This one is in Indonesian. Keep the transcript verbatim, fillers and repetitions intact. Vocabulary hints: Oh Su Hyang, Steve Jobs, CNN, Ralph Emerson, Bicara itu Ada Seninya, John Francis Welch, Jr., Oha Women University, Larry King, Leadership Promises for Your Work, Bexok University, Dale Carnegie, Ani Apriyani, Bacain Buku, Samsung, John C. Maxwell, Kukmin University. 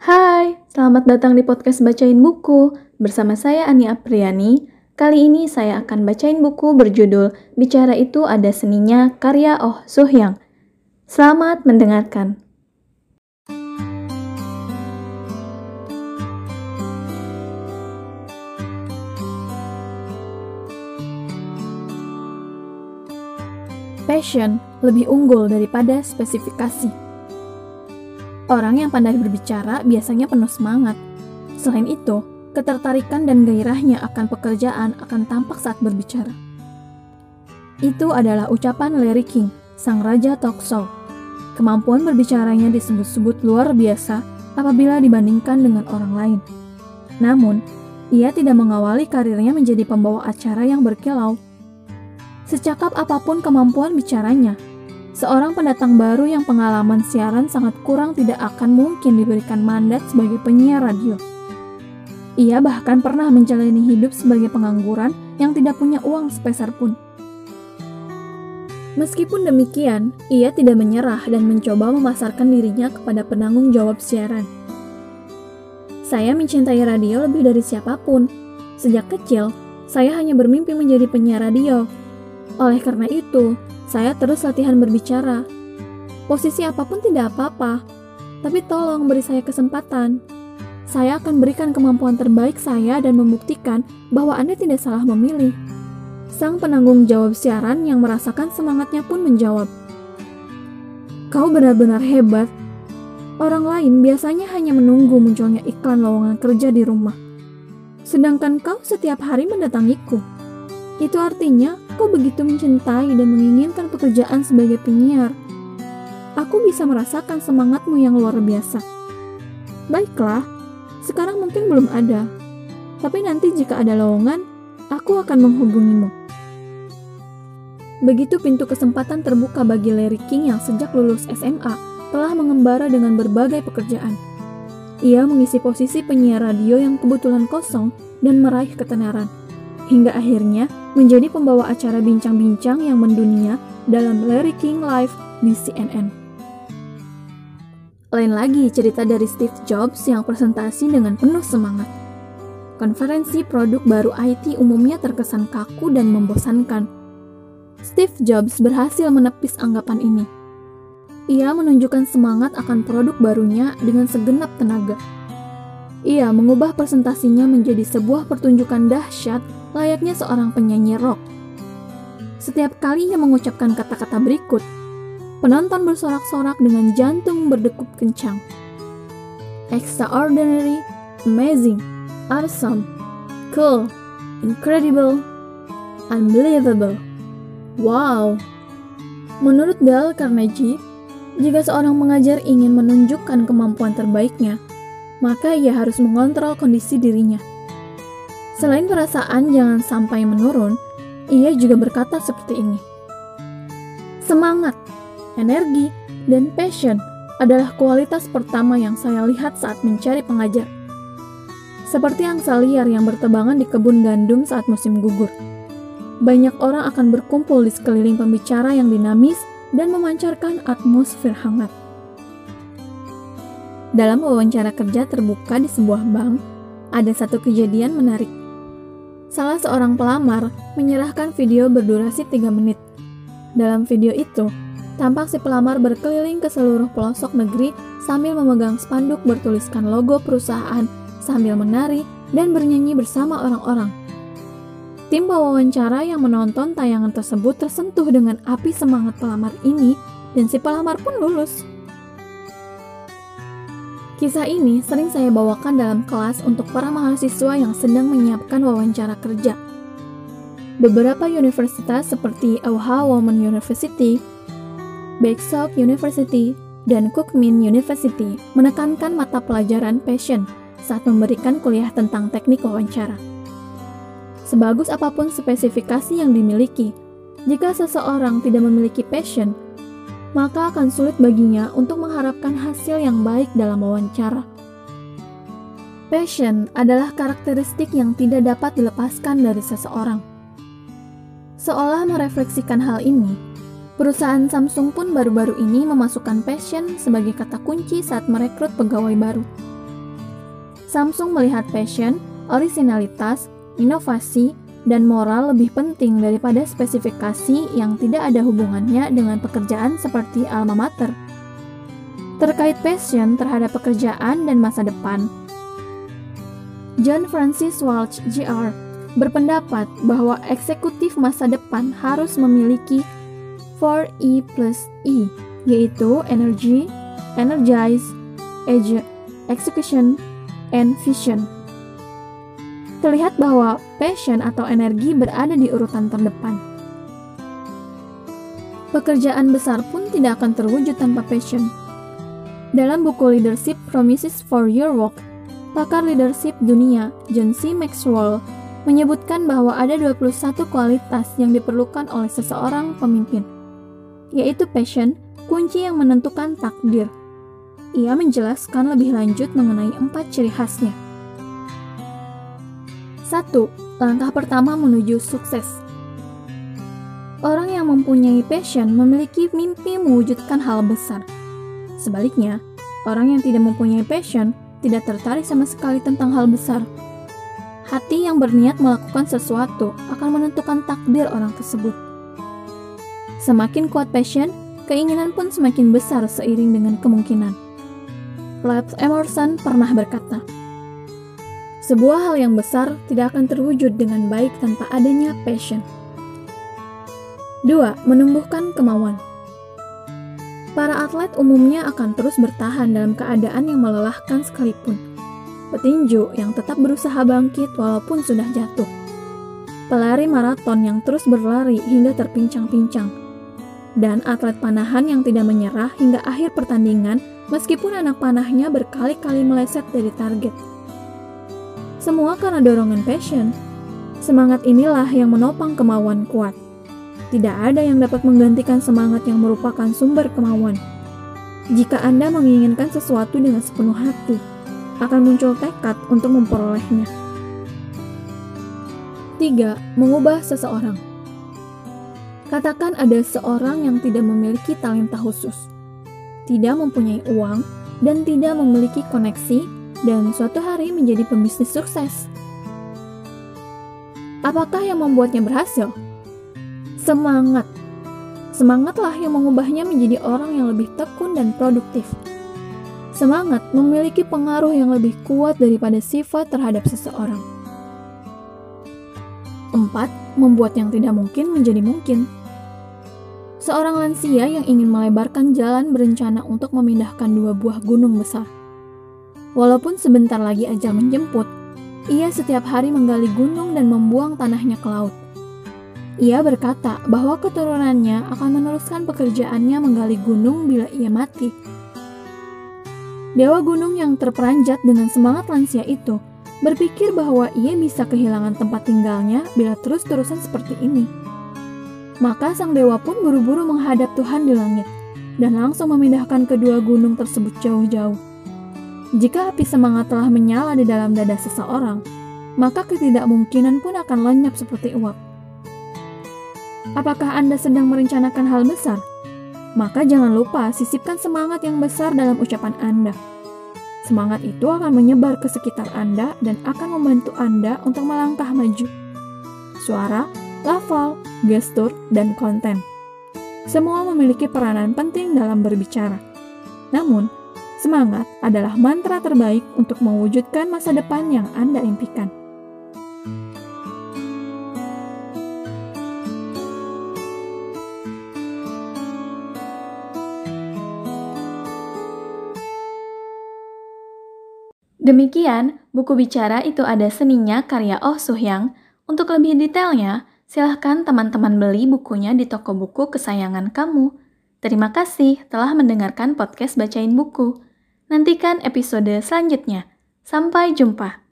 Hai, selamat datang di podcast Bacain Buku. Bersama saya Ani Apriyani. Kali ini saya akan bacain buku berjudul Bicara Itu Ada Seninya karya Oh Su Hyang. Selamat mendengarkan. Passion lebih unggul daripada spesifikasi. Orang yang pandai berbicara biasanya penuh semangat. Selain itu, ketertarikan dan gairahnya akan pekerjaan akan tampak saat berbicara. Itu adalah ucapan Larry King, sang raja talk show. Kemampuan berbicaranya disebut-sebut luar biasa apabila dibandingkan dengan orang lain. Namun, ia tidak mengawali karirnya menjadi pembawa acara yang berkilau. Secakap apapun kemampuan bicaranya, seorang pendatang baru yang pengalaman siaran sangat kurang tidak akan mungkin diberikan mandat sebagai penyiar radio. Ia bahkan pernah menjalani hidup sebagai pengangguran yang tidak punya uang sepeser pun. Meskipun demikian, ia tidak menyerah dan mencoba memasarkan dirinya kepada penanggung jawab siaran. Saya mencintai radio lebih dari siapapun. Sejak kecil, saya hanya bermimpi menjadi penyiar radio. Oleh karena itu, saya terus latihan berbicara. Posisi apapun tidak apa-apa, tapi tolong beri saya kesempatan. Saya akan berikan kemampuan terbaik saya dan membuktikan bahwa Anda tidak salah memilih. Sang penanggung jawab siaran yang merasakan semangatnya pun menjawab, "Kau benar-benar hebat." Orang lain biasanya hanya menunggu munculnya iklan lowongan kerja di rumah. Sedangkan kau setiap hari mendatangiku. Itu artinya, aku begitu mencintai dan menginginkan pekerjaan sebagai penyiar. Aku bisa merasakan semangatmu yang luar biasa. Baiklah, sekarang mungkin belum ada. Tapi nanti jika ada lowongan, aku akan menghubungimu. Begitu pintu kesempatan terbuka bagi Larry King yang sejak lulus S M A telah mengembara dengan berbagai pekerjaan. Ia mengisi posisi penyiar radio yang kebetulan kosong dan meraih ketenaran. Hingga akhirnya menjadi pembawa acara bincang-bincang yang mendunia dalam Larry King Live di C N N. Lain lagi cerita dari Steve Jobs yang presentasi dengan penuh semangat. Konferensi produk baru I T umumnya terkesan kaku dan membosankan. Steve Jobs berhasil menepis anggapan ini. Ia menunjukkan semangat akan produk barunya dengan segenap tenaga. Ia mengubah presentasinya menjadi sebuah pertunjukan dahsyat layaknya seorang penyanyi rock. Setiap kali ia mengucapkan kata-kata berikut, penonton bersorak-sorak dengan jantung berdegup kencang. Extraordinary, amazing, awesome, cool, incredible, unbelievable, wow. Menurut Dale Carnegie, jika seorang pengajar ingin menunjukkan kemampuan terbaiknya, maka ia harus mengontrol kondisi dirinya. Selain perasaan jangan sampai menurun, ia juga berkata seperti ini. Semangat, energi, dan passion adalah kualitas pertama yang saya lihat saat mencari pengajar. Seperti angsa liar yang bertebangan di kebun gandum saat musim gugur. Banyak orang akan berkumpul di sekeliling pembicara yang dinamis dan memancarkan atmosfer hangat. Dalam wawancara kerja terbuka di sebuah bank, ada satu kejadian menarik. Salah seorang pelamar menyerahkan video berdurasi tiga menit. Dalam video itu, tampak si pelamar berkeliling ke seluruh pelosok negeri sambil memegang spanduk bertuliskan logo perusahaan, sambil menari dan bernyanyi bersama orang-orang. Tim wawancara yang menonton tayangan tersebut tersentuh dengan api semangat pelamar ini dan si pelamar pun lulus. Kisah ini sering saya bawakan dalam kelas untuk para mahasiswa yang sedang menyiapkan wawancara kerja. Beberapa universitas seperti Oha Women University, Bexok University, dan Kukmin University menekankan mata pelajaran passion saat memberikan kuliah tentang teknik wawancara. Sebagus apapun spesifikasi yang dimiliki, jika seseorang tidak memiliki passion, maka akan sulit baginya untuk mengharapkan hasil yang baik dalam wawancara. Passion adalah karakteristik yang tidak dapat dilepaskan dari seseorang. Seolah merefleksikan hal ini, perusahaan Samsung pun baru-baru ini memasukkan passion sebagai kata kunci saat merekrut pegawai baru. Samsung melihat passion, originalitas, inovasi, dan moral lebih penting daripada spesifikasi yang tidak ada hubungannya dengan pekerjaan seperti alma mater. Terkait passion terhadap pekerjaan dan masa depan, John Francis Welch, Junior berpendapat bahwa eksekutif masa depan harus memiliki four E plus E, yaitu energy, energize, edge, execution, and vision. Terlihat bahwa passion atau energi berada di urutan terdepan. Pekerjaan besar pun tidak akan terwujud tanpa passion. Dalam buku Leadership Promises for Your Work, pakar leadership dunia John C. Maxwell menyebutkan bahwa ada dua puluh satu kualitas yang diperlukan oleh seseorang pemimpin, yaitu passion, kunci yang menentukan takdir. Ia menjelaskan lebih lanjut mengenai empat ciri khasnya. satu. Langkah pertama menuju sukses. Orang yang mempunyai passion memiliki mimpi mewujudkan hal besar. Sebaliknya, orang yang tidak mempunyai passion tidak tertarik sama sekali tentang hal besar. Hati yang berniat melakukan sesuatu akan menentukan takdir orang tersebut. Semakin kuat passion, keinginan pun semakin besar seiring dengan kemungkinan. Ralph Emerson pernah berkata, "Sebuah hal yang besar tidak akan terwujud dengan baik tanpa adanya passion." dua. Menumbuhkan kemauan. Para atlet umumnya akan terus bertahan dalam keadaan yang melelahkan sekalipun. Petinju yang tetap berusaha bangkit walaupun sudah jatuh. Pelari maraton yang terus berlari hingga terpincang-pincang. Dan atlet panahan yang tidak menyerah hingga akhir pertandingan meskipun anak panahnya berkali-kali meleset dari target. Semua karena dorongan passion. Semangat inilah yang menopang kemauan kuat. Tidak ada yang dapat menggantikan semangat yang merupakan sumber kemauan. Jika Anda menginginkan sesuatu dengan sepenuh hati, akan muncul tekad untuk memperolehnya. tiga. Mengubah seseorang. Katakan ada seorang yang tidak memiliki talenta khusus, tidak mempunyai uang, dan tidak memiliki koneksi, dan suatu hari menjadi pembisnis sukses. Apakah yang membuatnya berhasil? Semangat. Semangatlah yang mengubahnya menjadi orang yang lebih tekun dan produktif. Semangat memiliki pengaruh yang lebih kuat daripada sifat terhadap seseorang. Empat. Membuat yang tidak mungkin menjadi mungkin. Seorang lansia yang ingin melebarkan jalan berencana untuk memindahkan dua buah gunung besar. Walaupun sebentar lagi ajal menjemput, ia setiap hari menggali gunung dan membuang tanahnya ke laut. Ia berkata bahwa keturunannya akan meneruskan pekerjaannya menggali gunung bila ia mati. Dewa gunung yang terperanjat dengan semangat lansia itu berpikir bahwa ia bisa kehilangan tempat tinggalnya bila terus-terusan seperti ini. Maka sang dewa pun buru-buru menghadap Tuhan di langit dan langsung memindahkan kedua gunung tersebut jauh-jauh. Jika api semangat telah menyala di dalam dada seseorang, maka ketidakmungkinan pun akan lenyap seperti uap. Apakah Anda sedang merencanakan hal besar? Maka jangan lupa sisipkan semangat yang besar dalam ucapan Anda. Semangat itu akan menyebar ke sekitar Anda dan akan membantu Anda untuk melangkah maju. Suara, lafal, gestur, dan konten. Semua memiliki peranan penting dalam berbicara. Namun, semangat adalah mantra terbaik untuk mewujudkan masa depan yang Anda impikan. Demikian, buku Bicara Itu Ada Seninya karya Oh Su Hyang. Untuk lebih detailnya, silahkan teman-teman beli bukunya di toko buku kesayangan kamu. Terima kasih telah mendengarkan podcast Bacain Buku. Nantikan episode selanjutnya. Sampai jumpa!